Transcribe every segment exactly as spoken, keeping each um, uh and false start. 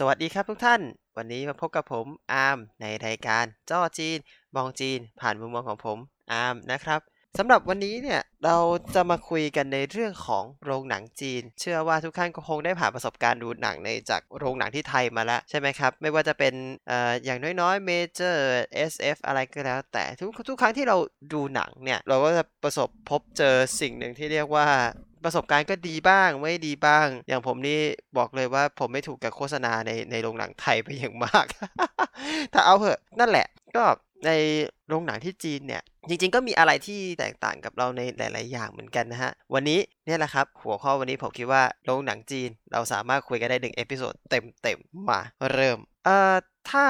สวัสดีครับทุกท่านวันนี้มาพบกับผมอาร์มในรายการจ้อจีนมองจีนผ่านมุมมองของผมอาร์มนะครับสำหรับวันนี้เนี่ยเราจะมาคุยกันในเรื่องของโรงหนังจีนเชื่อว่าทุกท่านก็คงได้ผ่านประสบการณ์ดูหนังในจากโรงหนังที่ไทยมาแล้วใช่ไหมครับไม่ว่าจะเป็น อ, อย่างน้อยๆเมเจอร์ เอส เอฟ อะไรก็แล้วแต่ทุกทุกครั้งที่เราดูหนังเนี่ยเราก็จะประสบพบเจอสิ่งหนึ่งที่เรียกว่าประสบการณ์ก็ดีบ้างไม่ดีบ้างอย่างผมนี่บอกเลยว่าผมไม่ถูกกับโฆษณาในในโรงหนังไทยไปอย่างมาก ถ้าเอาเหอะนั่นแหละก็ในโรงหนังที่จีนเนี่ยจริงๆก็มีอะไรที่แตกต่างกับเราในหลายๆอย่างเหมือนกันนะฮะวันนี้เนี่ยแหละครับหัวข้อวันนี้ผมคิดว่าโรงหนังจีนเราสามารถคุยกันได้หนึ่งเอพิโซดเต็มๆมาเริ่มเอ่อถ้า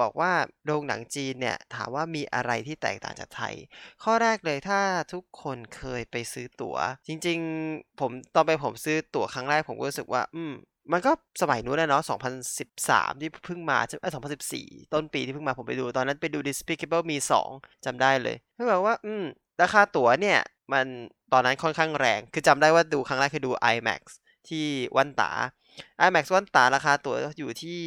บอกว่าโรงหนังจีนเนี่ยถามว่ามีอะไรที่แตกต่างจากไทยข้อแรกเลยถ้าทุกคนเคยไปซื้อตั๋วจริงๆผมตอนไปผมซื้อตั๋วครั้งแรกผมก็รู้สึกว่าอืมมันก็สมัยนู้นแล้วเนาะสองพันสิบสามที่เพิ่งมาใช่มั้ยสองพันสิบสี่ต้นปีที่เพิ่งมาผมไปดูตอนนั้นไปดู Despicable Me สองจำได้เลยเขาบอกว่าอืมราคาตั๋วเนี่ยมันตอนนั้นค่อนข้างแรงคือจำได้ว่าดูครั้งแรกคือดู IMAX ที่วันตา IMAX วันตาราคาตั๋วอยู่ที่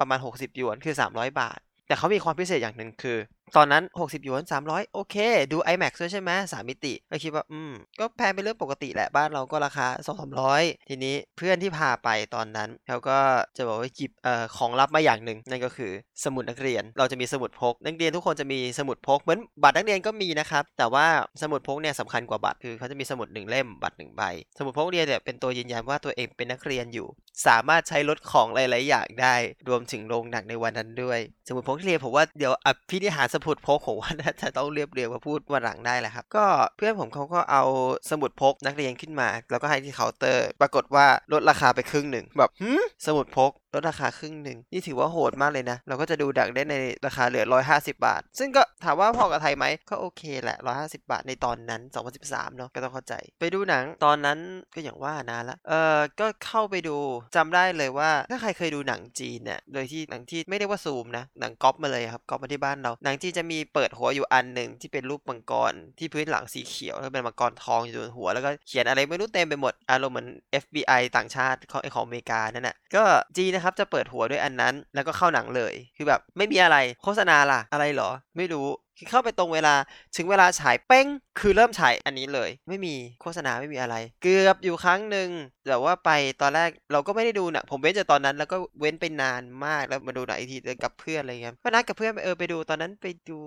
ประมาณหกสิบหยวนคือสามร้อยบาทแต่เขามีความพิเศษอย่างหนึ่งคือตอนนั้นหกสิบหยวนสามร้อยโอเคดู IMAX ด้วยใช่ไหมสามมิติก็คิดว่าอืมก็แพงเป็นเรื่องปกติแหละบ้านเราก็ราคา สองถึงสามร้อย ทีนี้เพื่อนที่พาไปตอนนั้นเขาก็จะบอกว่าหยิบเอ่อของลับมาอย่างหนึ่งนั่นก็คือสมุดนักเรียนเราจะมีสมุดพกนักเรียนทุกคนจะมีสมุดพกเหมือนบัตรนักเรียนก็มีนะครับแต่ว่าสมุดพกเนี่ยสำคัญกว่าบัตรคือเขาจะมีสมุดหนึ่งเล่มบัตรหนึ่งใบสมุดพกเรียนเนี่ยเป็นตัวยืนยันว่าตัวเองเป็นนักเรียนอยู่สามารถใช้ลดของหลายๆอย่างได้รวมถึงโรงหนังในวันนั้นด้วยสมุดพกเรียนผมว่าเดี๋ยวอภินิหารสมุดพกผมว่าน่าจะต้องเรียบเรียงมาพูดวันหลังได้แหละครับก็เพื่อนผมเขาก็เอาสมุดพกนักเรียนขึ้นมาแล้วก็ให้ที่เคาน์เตอร์ปรากฏว่าลดราคาไปครึ่งหนึ่งแบบหืมสมุดพกลดราคาครึ่งหนึ่งนี่ถือว่าโหดมากเลยนะเราก็จะดูหนังได้ในราคาเหลือหนึ่งร้อยห้าสิบบาทซึ่งก็ถามว่าพอกับไทยไหมก็โอเคแหละหนึ่งร้อยห้าสิบบาทในตอนนั้นสองพันสิบสามเนาะก็ต้องเข้าใจไปดูหนังตอนนั้นก็อย่างว่านานละเออก็เข้าไปดูจำได้เลยว่าถ้าใครเคยดูหนังจีนเนี่ยโดยที่หนังที่ไม่ได้ว่าซูมนะหนังก๊อปมาเลยครับก๊อปมาที่บ้านเราหนังจีนจะมีเปิดหัวอยู่อันหนึ่งที่เป็นรูปมังกรที่พื้นหลังสีเขียวแล้วเป็นมังกรทองอยู่บนหัวแล้วก็เขียนอะไรไม่รู้เต็มไปหมดอารมณ์เหมือน เอฟ บี ไอ ต่างชาติของของอเมริกานั่นน่ะก็จีนนะครับจะเปิดหัวด้วยอันนั้นแล้วก็เข้าหนังเลยคือแบบไม่มีอะไรโฆษณาล่ะอะไรหรอไม่รู้เข้าไปตรงเวลาถึงเวลาฉายเป้งคือเริ่มฉายอันนี้เลยไม่มีโฆษณาไม่มีอะไรเกือบอยู่ครั้งนึงแต่ว่าไปตอนแรกเราก็ไม่ได้ดูหนังผมเว้นจากตอนนั้นแล้วก็เว้นไปนานมากแล้วมาดูหนังอีกทีกับเพื่อนอะไรเงี้ยก็นัดกับเพื่อนไปเออไปดูตอนนั้นไปดู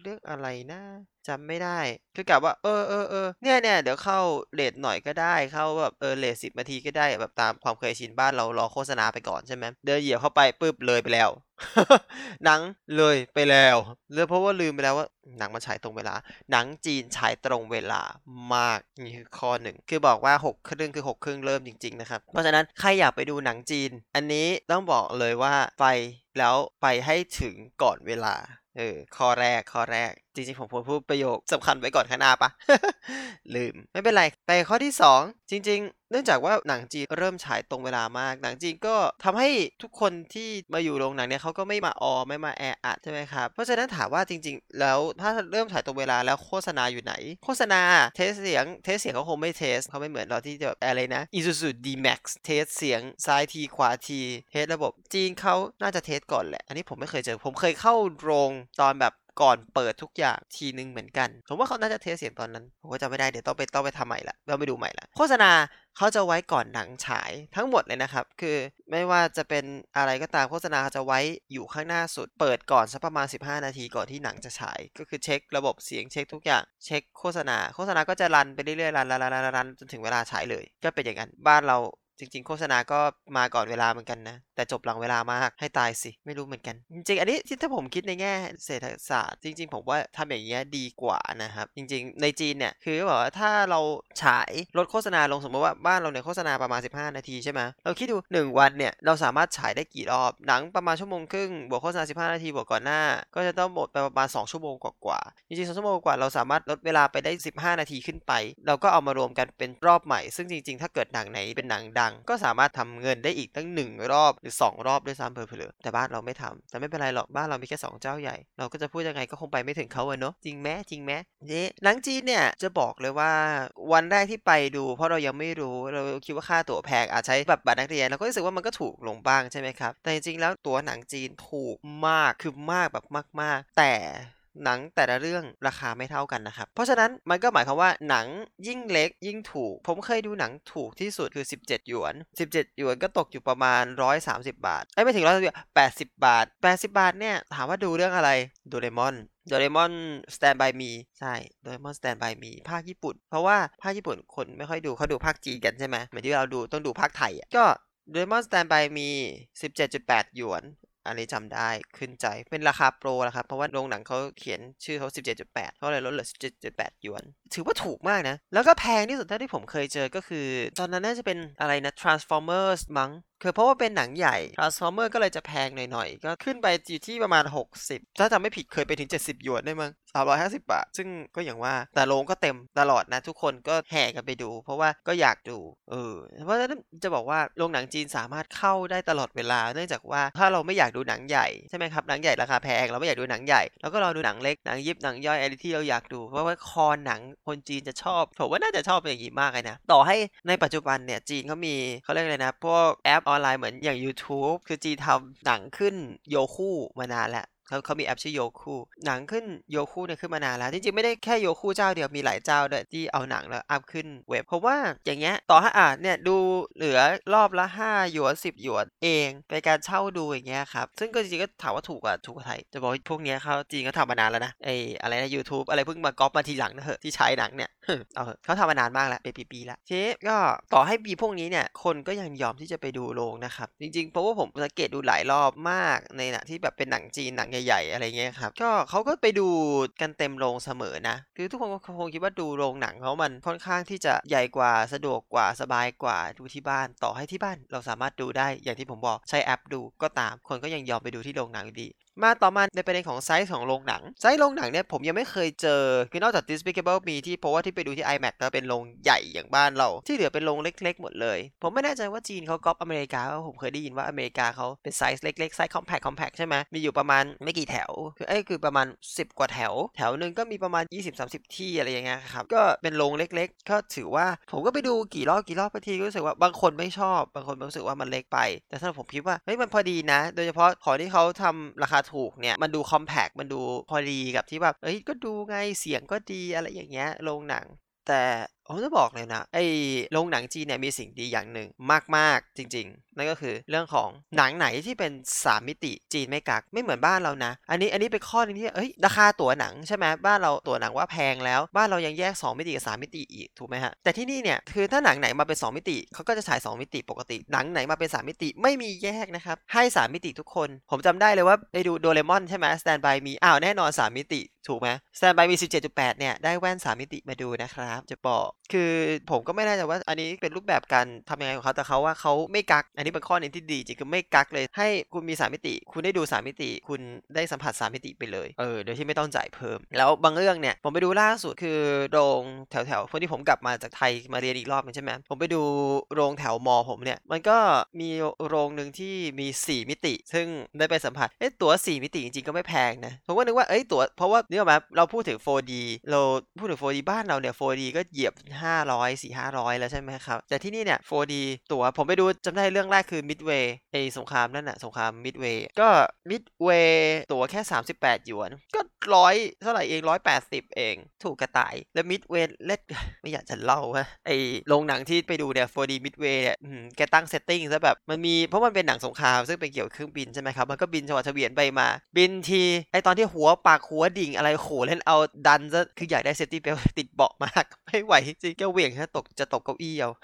เรื่องอะไรนะจำไม่ได้คือกะว่าเออเออเออเนี่ยเนี่ยเดี๋ยวเข้าเลทหน่อยก็ได้เข้าแบบเออเลทสิบนาทีก็ได้แบบตามความเคยชินบ้านเรารอโฆษณาไปก่อนใช่ไหมเดินเหยียบเข้าไปปึ๊บเลยไปแล้ว หนังเลยไปแล้วเลยเพราะว่าลืมไปแล้วว่าหนังมันฉายตรงเวลาหนังจีนฉายตรงเวลามากนี่คือข้อหนึ่งคือบอกว่าหกครึ่งคือหกครึ่งเริ่มจริงๆนะครับเพราะฉะนั้นใครอยากไปดูหนังจีนอันนี้ต้องบอกเลยว่าไปแล้วไปให้ถึงก่อนเวลาเออข้อแรกข้อแรกจริงๆผมควรพูดประโยคสำคัญไว้ก่อนข้างหน้าปะ ลืมไม่เป็นไรไปข้อที่สองจริงๆเนื่องจากว่าหนังจีนเริ่มฉายตรงเวลามากหนังจีนก็ทำให้ทุกคนที่มาอยู่โรงหนังเนี่ยเขาก็ไม่มาออไม่มาแออัดใช่ไหมครับเพราะฉะนั้นถามว่าจริงๆแล้วถ้าเริ่มฉายตรงเวลาแล้วโฆษณาอยู่ไหนโฆษณาเทสเสียงเทสเสียงเขาคงไม่เทสเขาไม่เหมือนเราที่จะอะไรนะ Isuzu D-Max เทสเสียงซ้ายทีขวาทีเทสระบบจีนเขาน่าจะเทสก่อนแหละอันนี้ผมไม่เคยเจอผมเคยเข้าโรงตอนแบบก่อนเปิดทุกอย่างทีนึงเหมือนกันผมว่าเขาน่าจะเทสเสียงตอนนั้นผมก็จำไม่ได้เดี๋ยวต้องไปต้องไปทำใหม่ละต้องไปดูใหม่ละโฆษณาเขาจะไว้ก่อนหนังฉายทั้งหมดเลยนะครับคือไม่ว่าจะเป็นอะไรก็ตามโฆษณาเขาจะไว้อยู่ข้างหน้าสุดเปิดก่อนสักประมาณสิบห้านาทีก่อนที่หนังจะฉายก็คือเช็คระบบเสียงเช็คทุกอย่างเช็คโฆษณาโฆษณาก็จะรันไปเรื่อยๆรันรันรันรันจนถึงเวลาฉายเลยก็เป็นอย่างนั้นบ้านเราจริงๆโฆษณาก็มาก่อนเวลาเหมือนกันนะแต่จบหลังเวลามากให้ตายสิไม่รู้เหมือนกันจริงๆอันนี้ถ้าผมคิดในแง่เศรษฐศาสตร์จริงๆผมว่าทำอย่างเงี้ยดีกว่านะครับจริงๆในจีนเนี่ยคือบอกว่าถ้าเราฉายลดโฆษณาลงสมมติว่าบ้านเราเนี่ยโฆษณาประมาณสิบห้านาทีใช่ไหมเราคิดดูหนึ่งวันเนี่ยเราสามารถฉายได้กี่รอบหนังประมาณชั่วโมงครึ่งบวกโฆษณาสิบห้านาทีบวกก่อนหน้าก็จะต้องหมดไปประมาณสองชั่วโมงกว่าๆจริงๆสองชั่วโมงกว่าเราสามารถลดเวลาไปได้สิบห้านาทีขึ้นไปเราก็เอามารวมกันเป็นรอบใหม่ซึ่งจริงๆถ้าเกิดหนังไหนเป็นหนัง อย่างก็สามารถทำเงินได้อีกตั้งหนึ่งรอบหรือสองรอบด้วยซ้ำเผลอๆแต่บ้านเราไม่ทำแต่ไม่เป็นไรหรอกบ้านเรามีแค่สองเจ้าใหญ่เราก็จะพูดยังไงก็คงไปไม่ถึงเขาอะเนาะจริงไหมจริงไหมเย้หนังจีนเนี่ยจะบอกเลยว่าวันแรกที่ไปดูเพราะเรายังไม่รู้เราคิดว่าค่าตั๋วแพงอาจใช้แบบบัตรนักเรียนเราก็รู้สึกว่ามันก็ถูกลงบ้างใช่ไหมครับแต่จริงๆแล้วตั๋วหนังจีนถูกมากคือมากแบบมากๆแต่หนังแต่ละเรื่องราคาไม่เท่ากันนะครับเพราะฉะนั้นมันก็หมายความว่าหนังยิ่งเล็กยิ่งถูกผมเคยดูหนังถูกที่สุดคือสิบเจ็ดหยวนสิบเจ็ดหยวนก็ตกอยู่ประมาณหนึ่งร้อยสามสิบบาทเอ้ยไม่ถึงหนึ่งร้อยสามสิบ แปดสิบบาทแปดสิบบาทเนี่ยถามว่าดูเรื่องอะไรโดเรมอนโดเรมอนสแตนด์บายมีใช่โดเรมอนสแตนด์บายมีภาคญี่ปุ่นเพราะว่าภาคญี่ปุ่นคนไม่ค่อยดูเขาดูภาคจีนกันใช่ไหมเหมือนที่เราดูต้องดูภาคไทยก็โดเรมอนสแตนด์บายมี สิบเจ็ดจุดแปด หยวนอันนี้จำได้ขึ้นใจเป็นราคาโปรนะครับเพราะว่าโรงหนังเขาเขียนชื่อเขา สิบเจ็ดจุดแปด เขาเลยลดเหลือ สิบเจ็ดจุดแปด หยวนถือว่าถูกมากนะแล้วก็แพงที่สุดเท่าที่ผมเคยเจอก็คือตอนนั้นน่าจะเป็นอะไรนะ Transformers มั้งคือเพราะว่าเป็นหนังใหญ่ Transformers ก็เลยจะแพงหน่อยๆก็ขึ้นไปอยู่ที่ประมาณหกสิบถ้าจำไม่ผิดเคยไปถึงเจ็ดสิบหยวนได้มั้งสามร้อยห้าสิบบาทซึ่งก็อย่างว่าแต่โรงก็เต็มตลอดนะทุกคนก็แห่กันไปดูเพราะว่าก็อยากดูเออเพราะฉะนั้นจะบอกว่าโรงหนังจีนสามารถเข้าได้ตลอดเวลาเนื่องจากว่าถ้าเราไม่อยากดูหนังใหญ่ใช่ไหมครับหนังใหญ่ราคาแพงเราไม่อยากดูหนังใหญ่เราก็รอดูหนังเล็กหนังยิบหนังย่อยอะไรที่เราอยากดูเพราะว่าคอหนังคนจีนจะชอบผมว่าน่าจะชอบเป็นอย่างนี้มากเลยนะต่อให้ในปัจจุบันเนี่ยจีนเขามีเขาเรียกอะไรนะพวกแอปออนไลน์เหมือนอย่าง YouTube คือจีนทำหนังขึ้นโยคู่มานานแล้วเขาเขามีแอปชื่อโยคูหนังขึ้นโยคูเนี่ยขึ้นมานานแล้วจริงๆไม่ได้แค่โยคูเจ้าเดียวมีหลายเจ้าด้วยที่เอาหนังแล้วอัพขึ้นเว็บเพราะว่าอย่างเงี้ยต่อให้อ่านเนี่ยดูเหลือรอบละห้าหยวนสิบหยวนเองเป็นการเช่าดูอย่างเงี้ยครับซึ่งก็จริงๆก็ถามว่าถูกอ่ะถูกกว่าไทยจะบอกพวกเนี้ยเขาจีนเขาทำมานานแล้วนะไออะไรนะ YouTube อะไรเพิ่งมาก๊อปมาทีหลังนะเหอะที่ใช้หนังเนี่ยเอาเขาทำมานานมากแล้วเป็นปีๆแล้วเชฟก็ต่อให้มีพวกนี้เนี่ยคนก็ยังยอมที่จะไปดูโรงนะครับจริงๆเพราะว่าผมสังเกตดูหลายรอบมากในหนังที่แบบเป็นหนังจีนหนังใหญ่ๆอะไรเงี้ยครับก็เขาก็ไปดูกันเต็มโรงเสมอนะคือทุกคนคงคิดว่าดูโรงหนังเขามันค่อนข้างที่จะใหญ่กว่าสะดวกกว่าสบายกว่าดูที่บ้านต่อให้ที่บ้านเราสามารถดูได้อย่างที่ผมบอกใช้แอปดูก็ตามคนก็ยังยอมไปดูที่โรงหนังดีมาต่อมาในประเด็นของไซส์ของโรงหนังไซส์โรงหนังเนี่ยผมยังไม่เคยเจอคือนอกจาก Despicable Me ที่เพราะว่าที่ไปดูที่ ไอแม็กซ์ แล้วเป็นโรงใหญ่อย่างบ้านเราที่เหลือเป็นโรงเล็กๆหมดเลยผมไม่แน่ใจว่าจีนเขาก๊อปอเมริกาว่าผมเคยได้ยินว่าอเมริกาเขาเป็นไซส์เล็กๆไซส์ compact compact ใช่ไหมมีอยู่ประมาณไม่กี่แถวคือไอ้คือประมาณสิบกว่าแถวแถวนึงก็มีประมาณ ยี่สิบถึงสามสิบ ที่อะไรอย่างเงี้ยครับก็เป็นโรงเล็กๆก็ถือว่าผมก็ไปดูกี่รอบกี่รอบไปทีก็รู้สึกว่าบางคนไม่ชอบบางคนรู้สึกว่ามันเล็กไปแต่สำหรับผมคิดว่าเฮ้ยมันพอดีนะโดยเฉพาะของที่เขาทำราคาถูกเนี่ยมันดูคอมแพคมันดูพอดีกับที่แบบเอ้ยก็ดูไงเสียงก็ดีอะไรอย่างเงี้ยโรงหนังแต่ผมจะบอกเลยนะไอ้โรงหนังจีนเนี่ยมีสิ่งดีอย่างหนึ่งมากๆจริงๆนั่นก็คือเรื่องของหนังไหนที่เป็นสามมิติจีนไม่กักไม่เหมือนบ้านเรานะอันนี้อันนี้เป็นข้อนึงที่เอ้ยราคาตั๋วหนังใช่ไหมบ้านเราตั๋วหนังว่าแพงแล้วบ้านเรายังแยกสองมิติกับสามมิติอีกถูกไหมฮะแต่ที่นี่เนี่ยคือถ้าหนังไหนมาเป็นสองมิติเขาก็จะฉายสองมิติปกติหนังไหนมาเป็นสามมิติไม่มีแยกนะครับให้สามมิติทุกคนผมจำได้เลยว่าไปดูโดเรมอนใช่ไหม Stand by Me อ้าวแน่นอนสามมิติถูกไหม Stand by Me สิบเจ็ดจุดแปด เนี่ยได้แว่นสามมิติมาดูนะครับจะบอกคือผมก็ไม่แน่ใจว่าอันนี้เป็นรูปแบบการทำยังไงของเขาแต่เขาว่าเขาไม่กักอันนี้เป็นข้อนึงที่ดีจริงคือไม่กักเลยให้คุณมีสามมิติคุณได้ดูสามมิติคุณได้สัมผัสสามมิติไปเลยเออโดยที่ไม่ต้องจ่ายเพิ่มแล้วบางเรื่องเนี่ยผมไปดูล่าสุดคือโรงแถวแถวพอที่ผมกลับมาจากไทยมาเรียนอีกรอบนึงใช่ไหมผมไปดูโรงแถวมอผมเนี่ยมันก็มีโรงหนึ่งที่มีสี่มิติซึ่งได้ไปสัมผัสเอ๊ะตั๋วสี่มิติจริงๆก็ไม่แพงนะผมก็นึกว่าเอ้ยตั๋วเพราะว่านี่แบบเราพูดถึง โฟร์ดี เราพูดถึง โฟร์ดี บ้านเราเนี่ย โฟร์ดี ก็เหยียบห้าร้อย สี่ห้าร้อย แล้วใช่ไหมครับแต่ที่นี่เนี่ย โฟร์ดี ตั๋วผมไปดูจำได้เรื่องแรกคือ Midway ไอ้สงครามนั่นน่ะสงคราม Midway ก็ Midway ตั๋วแค่สามสิบแปดหยวนก็ร้อยเท่าไหร่เองหนึ่งร้อยแปดสิบเองถูกกระต่ายแล้ว Midway เล็ดไม่อยากจะเล่าว่าไอ้โรงหนังที่ไปดูเนี่ย โฟร์ดี Midway เนี่ยอืมแกตั้งเซตติ้งซะแบบมันมีเพราะมันเป็นหนังสงครามซึ่งเป็นเกี่ยวกับเครื่องบินใช่มั้ยครับมันก็บินฉวัดเฉวียนไปมาบินทีไอ้ตอนที่หัวปากหัวดิ่งอะไรโหเล่นเอาดันซะคืออยากได้เซฟตี้เบลติดเบาะมากไม่ไหวจริงแกเหวี่ยงแค่ตกจะตกเก้าอี้เอา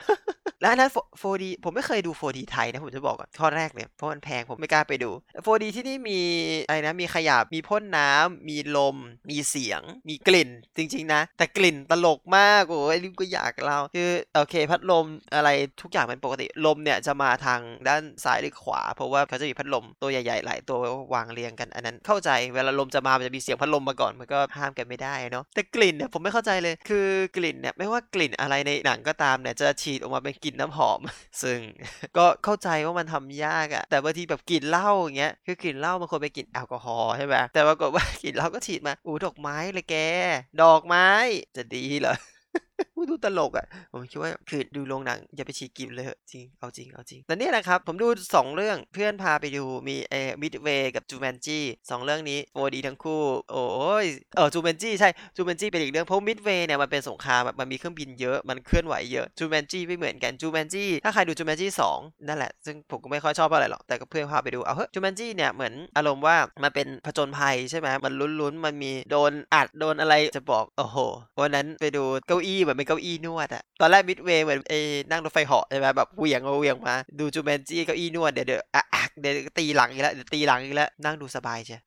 แล้วนั้น โฟร์ดี ผมไม่เคยดู โฟร์ดี ไทยนะผมจะบอกก่อนข้อแรกเนี่ยเพราะมันแพงผมไม่กล้าไปดู โฟร์ดี ที่นี่มีอะไรนะมีขยับมีพ่นน้ำมีลมมีเสียงมีกลิ่นจริงๆนะแต่กลิ่นตลกมากโอ้ยลิ้มก็อยากเราคือโอเคพัดลมอะไรทุกอย่างเป็นปกติลมเนี่ยจะมาทางด้านซ้ายหรือขวาเพราะว่าเขาจะมีพัดลมตัวใหญ่ๆหลายตัววางเรียงกันอันนั้นเข้าใจเวลาลมจะมามันจะมีเสียงพัดลมมาก่อนมันก็ห้ามกันไม่ได้เนาะแต่กลิ่นเนี่ยผมไม่เข้าใจเลยคือกลิ่นเนี่ยไม่ว่ากลิ่นอะไรในหนังก็ตามเนี่ยจะฉีดออกมาเป็นกลิ่น กลิ่นน้ำหอมซึ่งก็เข้าใจว่ามันทำยากอะแต่บางทีแบบกลิ่นเหล้าอย่างเงี้ยคือกลิ่นเหล้ามันควรไปกลิ่นแอลกอฮอล์ใช่ไหมแต่ปรากฏว่ากลิ่นเหล้าก็ฉีดมาอู้ดอกไม้เลยแกดอกไม้จะดีเหรอดูตลกอ่ะผมคิดว่าคือดูโรงหนังอย่าไปฉีกกินเลยจริงเอาจริงเอาจริงแต่นี่แหละครับผมดูสองเรื่องเพื่อนพาไปดูมีเอมิดเวย์กับจูแมนจี้สองเรื่องนี้โฟร์ดีทั้งคู่โอ้ยเออจูแมนจี้ใช่จูแมนจี้เป็นอีกเรื่องเพราะมิดเวย์เนี่ยมันเป็นสงครามมันมีเครื่องบินเยอะมันเคลื่อนไหวเยอะจูแมนจี้ไม่เหมือนกันจูแมนจี้ถ้าใครดูจูแมนจี้สองนั่นแหละซึ่งผมก็ไม่ค่อยชอบเท่าไหร่หรอกแต่ก็เพื่อนพาไปดูเอาเฮ้ยจูแมนจี้เนี่ยเหมือนอารมณ์ว่ามันเป็นผจญภัยใช่มั้ยมันลุ้นๆมันมีโดนอัดโดนอะไรจะบอกโอ้โหวันนั้นไปดูเก้าอี้แบบเก้าอี้นวดอะตอนแรกมิดเวย์เหมือนไอ้นั่งรถไฟเหาะใช่ไหมแบบเหวี่ยงเอาเหวี่ยงมาดูจูแมนจี้เก้าอี้นวดเดี๋ยวเดี๋ยวอ่ะเดี๋ยวตีหลังอีกแล้วเดี๋ยวตีหลังอีกแล้วนั่งดูสบายใช่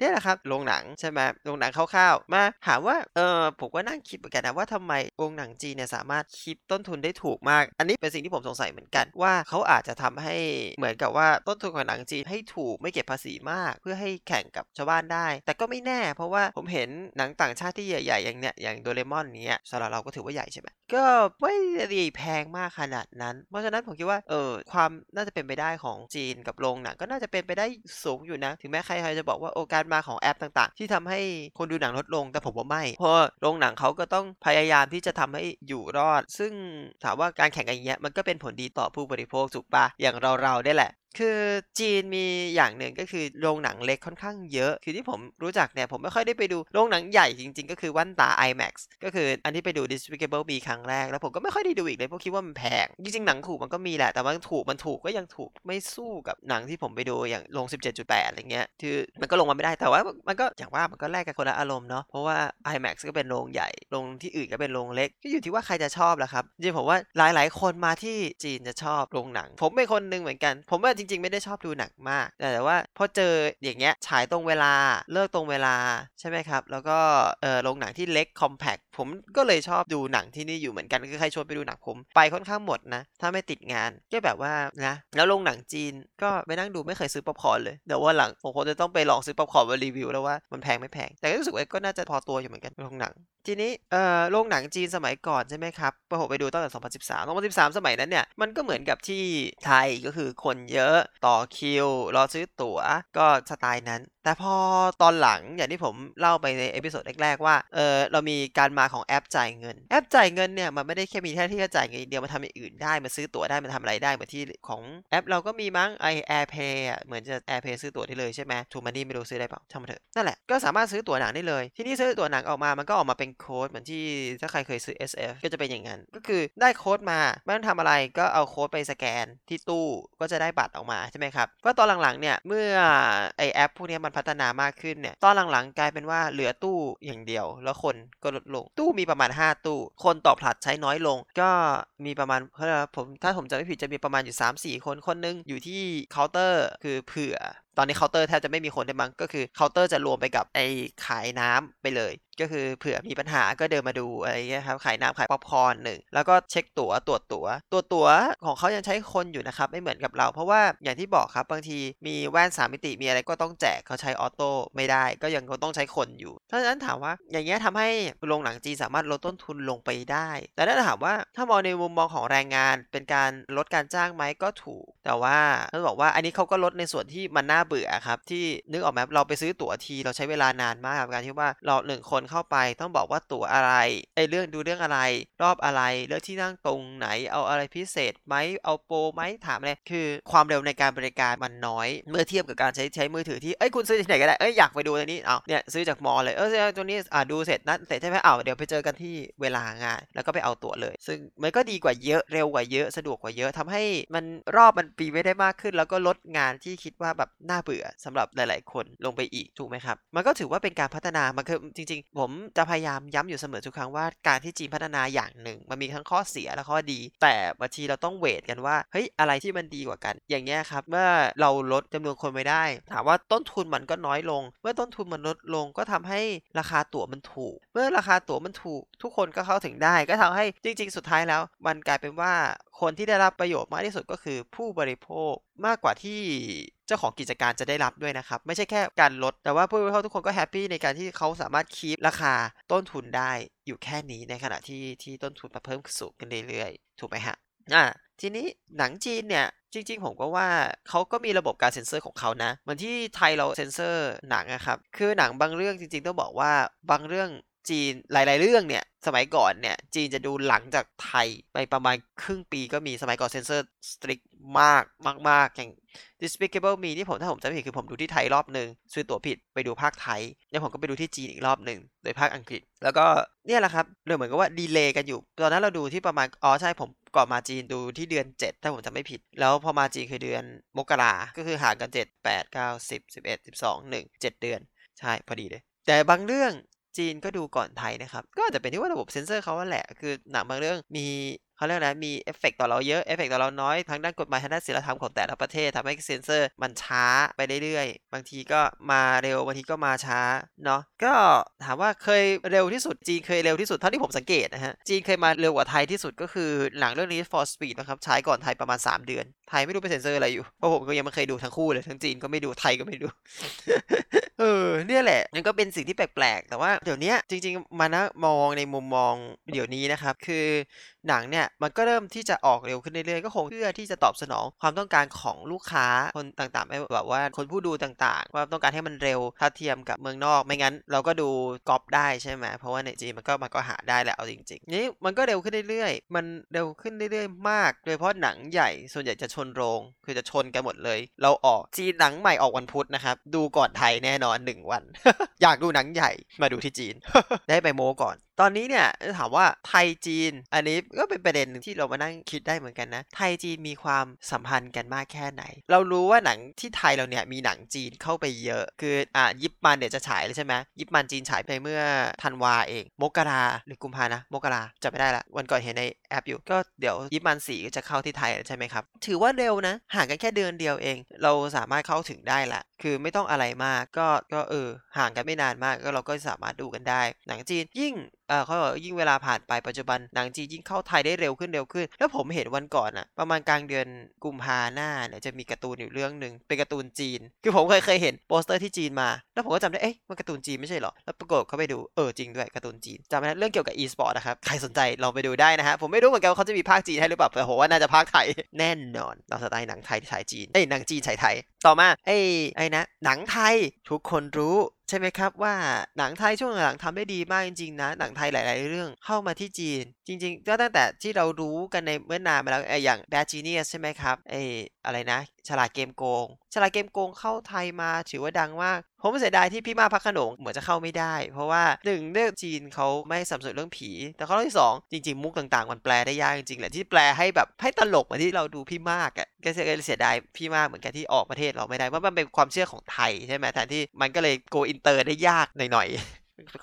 นี่แหละครับโรงหนังใช่ไหมโรงหนังคร่าวๆมาถามว่าเออผมก็นั่งคิดเหมือนกันนะว่าทำไมโรงหนังจีนเนี่ยสามารถคิดต้นทุนได้ถูกมากอันนี้เป็นสิ่งที่ผมสงสัยเหมือนกันว่าเขาอาจจะทำให้เหมือนกับว่าต้นทุนของหนังจีนให้ถูกไม่เก็บภาษีมากเพื่อให้แข่งกับชาวบ้านได้แต่ก็ไม่แน่เพราะว่าผมเห็นหนังต่างชาติที่ใหญ่ๆอย่างเนี้ยอย่างโดเรมอนเนี้ยสำหรับเราก็ถือว่าใหญ่ใช่ไหมก็ไม่ได้แพงมากขนาดนั้นเพราะฉะนั้นผมคิดว่าเออความน่าจะเป็นไปได้ของจีนกับโรงหนังก็น่าจะเป็นไปได้สูงอยู่นะถึงแม้ใครๆจะบอกว่าโอ้การมาของแอปต่างๆที่ทำให้คนดูหนังลดลงแต่ผมว่าไม่เพราะโรงหนังเขาก็ต้องพยายามที่จะทำให้อยู่รอดซึ่งถามว่าการแข่งกันอย่างเงี้ยมันก็เป็นผลดีต่อผู้บริโภคถูกปะอย่างเราๆได้แหละคือจีนมีอย่างหนึ่งก็คือโรงหนังเล็กค่อนข้างเยอะคือที่ผมรู้จักเนี่ยผมไม่ค่อยได้ไปดูโรงหนังใหญ่จริงๆก็คือว่านตา IMAX ก็คืออันที่ไปดู Despicable Me ครั้งแรกแล้วผมก็ไม่ค่อยได้ดูอีกเลยเพราะคิดว่ามันแพงจริงๆหนังถูกมันก็มีแหละแต่ว่าถูกมันถูกก็ยังถูกไม่สู้กับหนังที่ผมไปดูอย่างโรง สิบเจ็ดจุดแปด อะไรเงี้ยคือมันก็ลงมาไม่ได้แต่ว่ามันก็อย่างว่ามันก็แลกกับคนละอารมณ์เนาะเพราะว่า IMAX ก็เป็นโรงใหญ่โรงที่อื่นก็เป็นโรงเล็กก็อยู่ที่ว่าใครจะชอบล่ะครับจริงๆผมว่าหลายๆคนมาที่จีนจะชอบโรงหนังผมเป็นคนนึงเหมือนกันผมว่าจริงๆไม่ได้ชอบดูหนังมากแต่ว่าพอเจออย่างเงี้ยฉายตรงเวลาเลิกตรงเวลาใช่ไหมครับแล้วก็เออโรงหนังที่เล็กคอมแพคผมก็เลยชอบดูหนังที่นี่อยู่เหมือนกันคือใครชวนไปดูหนังผมไปค่อนข้างหมดนะถ้าไม่ติดงานก็แบบว่านะแล้วโรงหนังจีนก็ไปนั่งดูไม่เคยซื้อป๊อปคอร์นเลยเดี๋ยววันหลังผมคงจะต้องไปลองซื้อป๊อปคอร์นมารีวิวแล้วว่ามันแพงไม่แพงแต่ก็รู้สึกว่าก็น่าจะพอตัวอยู่เหมือนกันโรงหนังทีนี้เอ่อโรงหนังจีนสมัยก่อนใช่ไหมครับผมไปดูตั้งแต่สองพันสิบสามสมัยนั้นเนี่ยมันก็เหมือนกับที่ไทยก็คือคนเยอะต่อคิวรอซื้อตั๋วก็สไตล์นั้นแต่พอตอนหลังอย่างที่ผมเล่าไปในเอพิโซดแรกๆว่าเออเรามีการมาของแอปจ่ายเงินแอปจ่ายเงินเนี่ยมันไม่ได้แค่มีแค่ที่จะจ่ายเงินเดียวมันทำอย่างอื่นได้มันซื้อตั๋วได้มันทำอะไรได้เหมือนที่ของแอปเราก็มีมั้งไอ AirPay อ่ะเหมือนจะ AirPay ซื้อตั๋วได้เลยใช่ไหมทูมันนี่ไม่รู้ซื้อได้เปล่าช่างมันเถอะนั่นแหละก็สามารถซื้อตั๋วหนังได้เลยที่นี่ซื้อตั๋วหนังออกมามันก็ออกมาเป็นโค้ดเหมือนที่ถ้าใครเคยซื้อ เอส เอฟ ก็จะเป็นอย่างนั้นก็คือได้โค้ดมาไม่ต้องทำอะไรก็เอาโค้ดไปสแกนที่ตู้ก็จะได้บัตรออกมาใช่ไหมครับก็ตอนหลังๆเนี่ยเมื่อไอแอปพวกนี้มันพัฒนามากขึ้นเนี่ยตอนหลังๆกลายเป็นว่าเหลือตู้อย่างเดียวแล้วคนก็ลดลงตู้มีประมาณห้าตู้คนตอบผลัดใช้น้อยลงก็มีประมาณเท่าไหร่ผมถ้าผมจำไม่ผิดจะมีประมาณอยู่ สามถึงสี่ คนคนนึงอยู่ที่เคาน์เตอร์คือเผื่อตอนนี้เคาน์เตอร์แทบจะไม่มีคนได้มั้งก็คือเคาน์เตอร์จะรวมไปกับไอ้ขายน้ำไปเลยก็คือเผื่อมีปัญหาก็เดินมาดูอะไรเงี้ยครับขายน้ำขายป๊อปคอร์นหนึ่งแล้วก็เช็คตั๋วตรวจตั๋วตัวตั๋วของเขายังใช้คนอยู่นะครับไม่เหมือนกับเราเพราะว่าอย่างที่บอกครับบางทีมีแว่นสามมิติมีอะไรก็ต้องแจกเขาใช้ออโต้ไม่ได้ก็ยังต้องใช้คนอยู่เพราะฉะนั้นถามว่าอย่างเงี้ยทำให้โรงหนังจีนสามารถลดต้นทุนลงไปได้แต่ถ้าถามว่าถ้ามองในมุมมองของแรงงานเป็นการลดการจ้างไหมก็ถูกแต่ว่าเขาบอกว่าอันนี้เขาก็ลดในส่วนที่มันน่าเบื่อครับที่นึกออกไหมเราไปซื้อตั๋วทีเราใช้เวลานานมากกับการที่ว่าเราหนึ่งคนเข้าไปต้องบอกว่าตั๋วอะไรไอ้เรื่องดูเรื่องอะไรรอบอะไรเลือกที่นั่งตรงไหนเอาอะไรพิเศษไหมเอาโปรไหมถามอะไรคือความเร็วในการบริการมันน้อยเมื่อเทียบกับการใช้ใช้มือถือที่เอ้ยคุณซื้อที่ไหนก็ได้เอ้ยอยากไปดูตรงนี้เอาเนี่ยซื้อจากมอลเลยเอ้ยตรงนี้อ่ะดูเสร็จนัดเสร็จใช่ไหมเอาเดี๋ยวไปเจอกันที่เวลางานแล้วก็ไปเอาตั๋วเลยซึ่งมันก็ดีกว่าเยอะเร็วกว่าเยอะสะดวกกว่าเยอะทำให้มันรอบมันปีไว้ได้มากขึ้นแล้วก็ลดงานที่คิดว่าแบบน่าเบื่อสำหรับหลายๆคนลงไปอีกถูกไหมครับมันก็ถือว่าเป็นการพัฒนามันคือจริงๆผมจะพยายามย้ำอยู่เสมอทุกครั้งว่าการที่จีนพัฒนาอย่างหนึ่งมันมีทั้งข้อเสียและข้อดีแต่บางทีเราต้องเวทกันว่าเฮ้ยอะไรที่มันดีกว่ากันอย่างเงี้ยครับเมื่อเราลดจำนวนคนไม่ได้ถามว่าต้นทุนมันก็น้อยลงเมื่อต้นทุนมันลดลงก็ทำให้ราคาตั๋วมันถูกเมื่อราคาตั๋วมันถูกทุกคนก็เข้าถึงได้ก็ทำให้จริงๆสุดท้ายแล้วมันกลายเป็นว่าคนที่ได้รับประโยชน์มากที่สุดก็คือผู้บริโภคมากกว่าที่เจ้าของกิจการจะได้รับด้วยนะครับไม่ใช่แค่การลดแต่ว่าผู้บริโภคทุกคนก็แฮปปี้ในการที่เขาสามารถคีปราคาต้นทุนได้อยู่แค่นี้ในขณะที่ที่ต้นทุนมันเพิ่มสูงขึ้นเรื่อยๆถูกไหมฮะอ่า ทีนี้หนังจีนเนี่ยจริงๆผมก็ว่าเขาก็มีระบบการเซ็นเซอร์ของเขานะเหมือนที่ไทยเราเซ็นเซอร์หนังนะครับคือหนังบางเรื่องจริงๆต้องบอกว่าบางเรื่องจีนหลายๆเรื่องเนี่ยสมัยก่อนเนี่ยจีนจะดูหลังจากไทยไปประมาณครึ่งปีก็มีสมัยก่อนเซ็นเซอร์สตริกมากมากๆอย่าง Despicable Me นี่ผมถ้าผมจำไม่ผิดคือผมดูที่ไทยรอบนึงซื้อตั๋วผิดไปดูภาคไทยแล้วผมก็ไปดูที่จีนอีกรอบนึงโดยภาคอังกฤษแล้วก็เนี่ยแหละครับเลยเหมือนกับว่าดีเลย์กันอยู่ตอนนั้นเราดูที่ประมาณอ๋อใช่ผมก่อนมาจีนดูที่เดือนเจ็ดถ้าผมจำไม่ผิดแล้วพอมาจีนคือเดือนมกราก็คือห่างกันเจ็ด แปด เก้า สิบ สิบเอ็ด สิบสอง หนึ่ง เจ็ดเดือนใช่พอดีเลยแต่บางเรื่องจีนก็ดูก่อนไทยนะครับก็อาจจะเป็นที่ว่าระบบเซ็นเซอร์เขาแหละคือหนังบางเรื่องมีเขาเรียกนะมีเอฟเฟกต์ต่อเราเยอะเอฟเฟกต์ต่อเราน้อยทางด้านกฎหมายทางด้านศิลธรรมของแต่ละประเทศทำให้เซ็นเซอร์มันช้าไปเรื่อยๆบางทีก็มาเร็วบางทีก็มาช้าเนาะก็ถามว่าเคยเร็วที่สุดจีนเคยเร็วที่สุดเท่าที่ผมสังเกตนะฮะจีนเคยมาเร็วกว่าไทยที่สุดก็คือหนังเรื่องนี้ For Speed นะครับใช้ก่อนไทยประมาณสามเดือนไทยไม่รู้ไปเซ็นเซอร์อะไรอยู่เพราะผมก็ยังไม่เคยดูทั้งคู่เลยทั้งจีนก็ไม่ดูไทยก็ไม่ดู เออเนี่ยแหละมันก็เป็นสิ่งที่แปลกๆแต่ว่าเดี๋ยวนี้จริงๆมานะมองในมุมมองเดี๋ยวนี้นะครับคือหนังเนี่ยมันก็เริ่มที่จะออกเร็วขึ้นเรื่อยๆก็คงเพื่อที่จะตอบสนองความต้องการของลูกค้าคนต่างๆแบบว่าคนผู้ดูต่างๆว่าต้องการให้มันเร็วถ้าเทียมกับเมืองนอกไม่งั้นเราก็ดูก๊อปได้ใช่ไหมเพราะว่าในจีนมันก็มันก็หาได้แหละเอาจริงๆนี่มันก็เร็วขึ้นเรื่อยๆมันเร็วขึ้นเรื่อยๆมากโดยเฉพาะหนังใหญ่ส่วนใหญ่จะชนโรงคือจะชนกันหมดเลยเราออกจีนหนังใหม่ออกวันพุธนะครับดูก่อนไทยแน่นอนหนึ่งวัน อยากดูหนังใหญ่มาดูที่จีน ได้ไปโมก่อนตอนนี้เนี่ยถามว่าไทยจีนอันนี้ก็เป็นประเด็นนึงที่เรามานั่งคิดได้เหมือนกันนะไทยจีนมีความสัมพันธ์กันมากแค่ไหนเรารู้ว่าหนังที่ไทยเราเนี่ยมีหนังจีนเข้าไปเยอะคืออ่ะยิปมันเดี๋ยวจะฉายเลยใช่ไหมยิปมันจีนฉายไปเมื่อธันวาเองมกราหรือกุมภานะมกราจำไม่ได้ละวันก่อนเห็นในแอปอยู่ก็เดี๋ยวยิปมันสี่ก็จะเข้าที่ไทยใช่ไหมครับถือว่าเร็วนะห่างกันแค่เดือนเดียวเองเราสามารถเข้าถึงได้ละคือไม่ต้องอะไรมากก็ก็เออห่างกันไม่นานมากก็เราก็สามารถดูกันได้หนังจีนยิ่งเอ่อเขาบอกยิ่งเวลาผ่านไปปัจจุบันหนังจีนยิ่งเข้าไทยได้เร็วขึ้นเร็วขึ้นแล้วผมเห็นวันก่อนน่ะประมาณกลางเดือนกุมภาหน้าเนี่ยจะมีการ์ตูนอยู่เรื่องนึงเป็นการ์ตูนจีนคือผมเคยเคยเห็นโปสเตอร์ที่จีนมาแล้วผมก็จำได้เอ๊ะมันการ์ตูนจีนไม่ใช่หรอแล้วประกอบเข้าไปดูเออจริงด้วยการ์ตูนจีนจำได้เรื่องเกี่ยวกับ e-sport นะครับใครสนใจลองไปดูได้นะฮะผมไม่รู้เหมือนกันว่าเขาจะมีภาคจีนให้หรือเปล่าแต่ผมว่าน่าจะภาคไทยแน่นอนเราสไตล์หนังไทยฉายจีนเอ้ยหนังจีนฉายไทยต่อมาไอ้ไอ้นะหนังไทยทุกคนรู้ใช่ไหมครับว่าหนังไทยช่วงหลังทำได้ดีมากจริงๆนะหนังไทยหลายๆเรื่องเข้ามาที่จีนจริงๆก็ตั้งแต่ที่เรารู้กันในเมื่อนานมาแล้วไอ้อย่าง Bad Genius ใช่ไหมครับไอ้อะไรนะฉลาดเกมโกงฉลาดเกมโกงเข้าไทยมาถือว่าดังมากผมเสียดายที่พี่มาพักขนงเหมือนจะเข้าไม่ได้เพราะว่าหนึ่งเรื่องจีนเขาไม่สัมผัสเรื่องผีแต่ข้อที่สองจริงๆมุกต่างๆมันแปลได้ยากจริงๆแหละที่แปลให้แบบให้ตลกเหมือนที่เราดูพี่มากอ่ะก็เสียดายพี่มากเหมือนกันที่ออกประเทศเราไม่ได้เพราะมันเป็นความเชื่อของไทยใช่ไหมแทนที่มันก็เลยโกอินเตอร์ได้ยากหน่อยๆ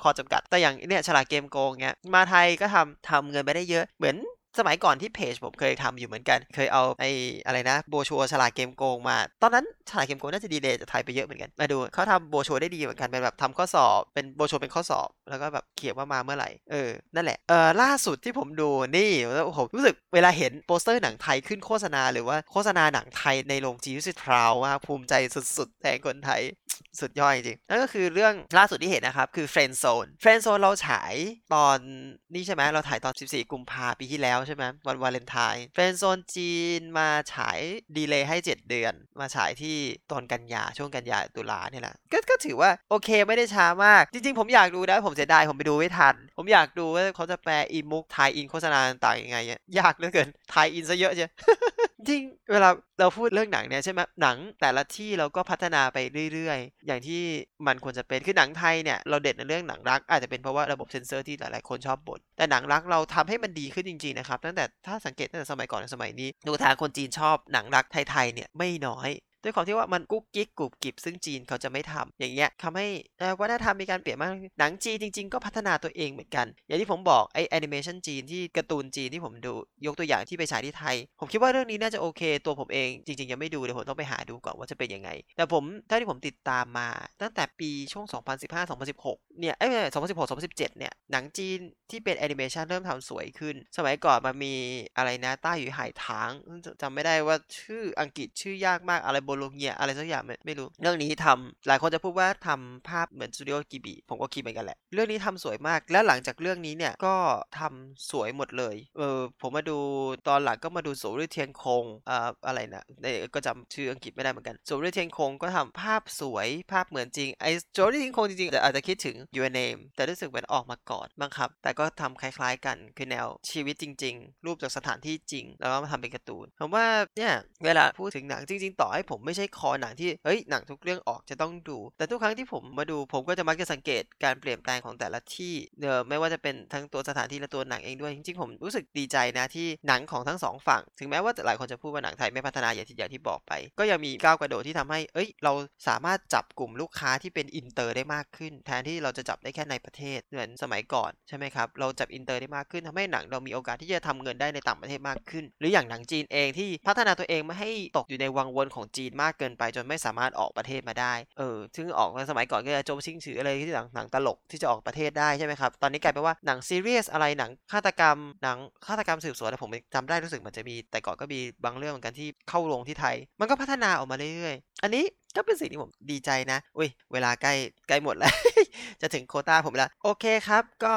ข้อจำกัดแต่อย่างเนี่ยฉลาดเกมโกงเงี้ยมาไทยก็ทำทำเงินไปได้เยอะเหมือนสมัยก่อนที่เพจผมเคยทำอยู่เหมือนกันเคยเอาไอ้อะไรนะโบชัวฉลาดเกมโกงมาตอนนั้นฉลาดเกมโกงน่าจะดีเลยจากไทยไปเยอะเหมือนกันมาดูเขาทำโบชัวได้ดีเหมือนกันเป็นแบบทำข้อสอบเป็นโบชัวเป็นข้อสอบแล้วก็แบบเขียนว่ามาเมื่อไหร่เออนั่นแหละเออล่าสุดที่ผมดูนี่แล้วผมรู้สึกเวลาเห็นโปสเตอร์หนังไทยขึ้นโฆษณาหรือว่าโฆษณาหนังไทยในโรงจีนรู้สึกพราวว่าภูมิใจสุดๆแทนคนไทยสุดยอดจริงนั่นก็คือเรื่องล่าสุดที่เห็นนะครับคือ Friend Zone Friend Zone เราฉายตอนนี่ใช่ไหมเราถ่ายตอนสิบสี่กุมภาพันธ์ปีที่แล้วใช่ไหมวันวาเลนไทน์Friend Zoneจีนมาฉายดีเลย์ให้เจ็ดเดือนมาฉายที่ตอนกันยาช่วงกันยาตุลาเนี่ยแหละก็ก็ถือว่าโอเคไม่ได้ช้ามากจริงๆผมอยากดูนะผมเสียดายผมไปดูไม่ทันผมอยากดูว่าเขาจะแปลอินมุกไทยอินโฆษณาต่างยังไงยากเหลือเกินไทยอินซะเยอะเชียว จริงเวลาเราพูดเรื่องหนังเนี่ยใช่ไหมหนังแต่ละที่เราก็พัฒนาไปเรื่อยๆอย่างที่มันควรจะเป็นคือหนังไทยเนี่ยเราเด่นในเรื่องหนังรักอาจจะเป็นเพราะว่าระบบเซ็นเซอร์ที่หลายๆคนชอบบ่นแต่หนังรักเราทำให้มันดีขึ้นจริงๆนะครับตั้งแต่ถ้าสังเกตตั้งแต่สมัยก่อนสมัยนี้ดูทางคนจีนชอบหนังรักไทยๆเนี่ยไม่น้อยด้วยความที่ว่ามันกุ๊กกิ๊กกรุบกริบซึ่งจีนเขาจะไม่ทำอย่างเงี้ยทำให้วัฒนธรรมมีการเปลี่ยนมากหนังจีนจริงๆก็พัฒนาตัวเองเหมือนกันอย่างที่ผมบอกไอ้แอนิเมชันจีนที่การ์ตูนจีนที่ผมดูยกตัวอย่างที่ไปฉายที่ไทยผมคิดว่าเรื่องนี้น่าจะโอเคตัวผมเองจริงๆยังไม่ดูเดี๋ยวผมต้องไปหาดูก่อนว่าจะเป็นยังไงแต่ผมถ้าที่ผมติดตามมาตั้งแต่ปีช่วง สองพันสิบห้า สองพันสิบหก เนี่ยเอ้ย สองพันสิบหก สองพันสิบเจ็ด เนี่ยหนังจีนที่เป็นแอนิเมชันเริ่มทำสวยขึ้นสมัยก่อนมันมีอะไรนะต้าหยู่หายถางจำไม่ได้ว่าชื่ออังกฤษชื่อยากมากอะไร บโลเงียอะไรสักอย่างไม่รู้เรื่องนี้ทำหลายคนจะพูดว่าทำภาพเหมือนสตูดิโอกิบิผมก็คิดเหมือนกันแหละเรื่องนี้ทำสวยมากแล้วหลังจากเรื่องนี้เนี่ยก็ทำสวยหมดเลยเออผมมาดูตอนหลังก็มาดูโซริเทียนคงอ่าอะไรนะก็จำชื่ออังกฤษไม่ได้เหมือนกันโซริเทียนคงก็ทำภาพสวยภาพเหมือนจริงไอ้โซริเทียนคงจริงๆอาจจะคิดถึง Your Name แต่รู้สึกเหมือนออกมาก่อนบ้างครับแต่ก็ทำคล้ายๆกันคือแนวชีวิตจริงๆรูปจากสถานที่จริงแล้วก็มาทำเป็นการ์ตูนผมว่าเนี่ยเวลาพูดถึงหนังจริงๆต่อให้ผมไม่ใช่คอหนังที่เฮ้ยหนังทุกเรื่องออกจะต้องดูแต่ทุกครั้งที่ผมมาดูผมก็จะมักจะสังเกตการเปลี่ยนแปลงของแต่ละที่เอ่อไม่ว่าจะเป็นทั้งตัวสถานที่และตัวหนังเองด้วยจริงๆผมรู้สึกดีใจนะที่หนังของทั้งสองฝั่งถึงแม้ว่าหลายคนจะพูดว่าหนังไทยไม่พัฒนาอย่างที่อย่างที่บอกไปก็ยังมีก้าวกระโดดที่ทำให้เอ้ยเราสามารถจับกลุ่มลูกค้าที่เป็นอินเตอร์ได้มากขึ้นแทนที่เราจะจับได้แค่ในประเทศเหมือนสมัยก่อนใช่ไหมครับเราจับอินเตอร์ได้มากขึ้นทำให้หนังเรามีโอกาสที่จะทำเงินได้ในต่างประเทศมากขึ้นหรืออย่างหนังจีนเองที่พัฒนาตัวเองไม่ให้ตกอยู่ในวังวนของจีนมากเกินไปจนไม่สามารถออกประเทศมาได้เออซึ่งออกในสมัยก่อนก็จะโจมชิงถืออะไรที่หนังหนังตลกที่จะออกประเทศได้ใช่ไหมครับตอนนี้กลายเป็นว่าหนังซีรีส์อะไรหนังฆาตกรรมหนังฆาตกรรมสืบสวนผมจำได้รู้สึกมันจะมีแต่ก่อนก็มีบางเรื่องเหมือนกันที่เข้าโรงที่ไทยมันก็พัฒนาออกมาเรื่อยๆอันนี้ก็เป็นสิ่งที่ผมดีใจนะอุ้ยเวลาใกล้ใกล้หมดแล้ว จะถึงโควต้าผมแล้วโอเคครับก็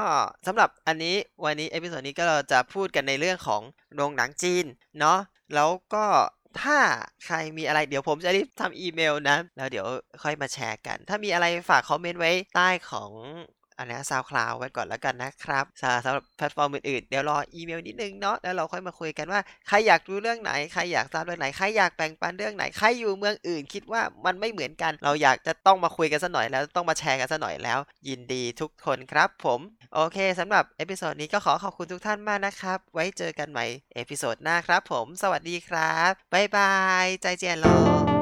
สำหรับอันนี้วันนี้เอพิโซดนี้ก็เราจะพูดกันในเรื่องของโรงหนังจีนเนาะแล้วก็ถ้าใครมีอะไรเดี๋ยวผมจะรีบทำอีเมลนะแล้วเดี๋ยวค่อยมาแชร์กันถ้ามีอะไรฝากคอมเมนต์ไว้ใต้ของอันนี้ SoundCloud ไว้ก่อนแล้วกันนะครับสำหรับแพลตฟอร์มอื่นๆเดี๋ยวรออีเมลนิดนึงเนาะแล้วเราค่อยมาคุยกันว่าใครอยากรู้เรื่องไหนใครอยากทราบเรื่องไหนใครอยากแบ่งปันเรื่องไหนใครอยู่เมืองอื่นคิดว่ามันไม่เหมือนกันเราอยากจะต้องมาคุยกันซะหน่อยแล้วต้องมาแชร์กันซะหน่อยแล้วยินดีทุกคนครับผมโอเคสำหรับเอพิโซดนี้ก็ขอขอบคุณทุกท่านมากนะครับไว้เจอกันใหม่เอพิโซดหน้าครับผมสวัสดีครับบ๊ายบายใจเจียนโล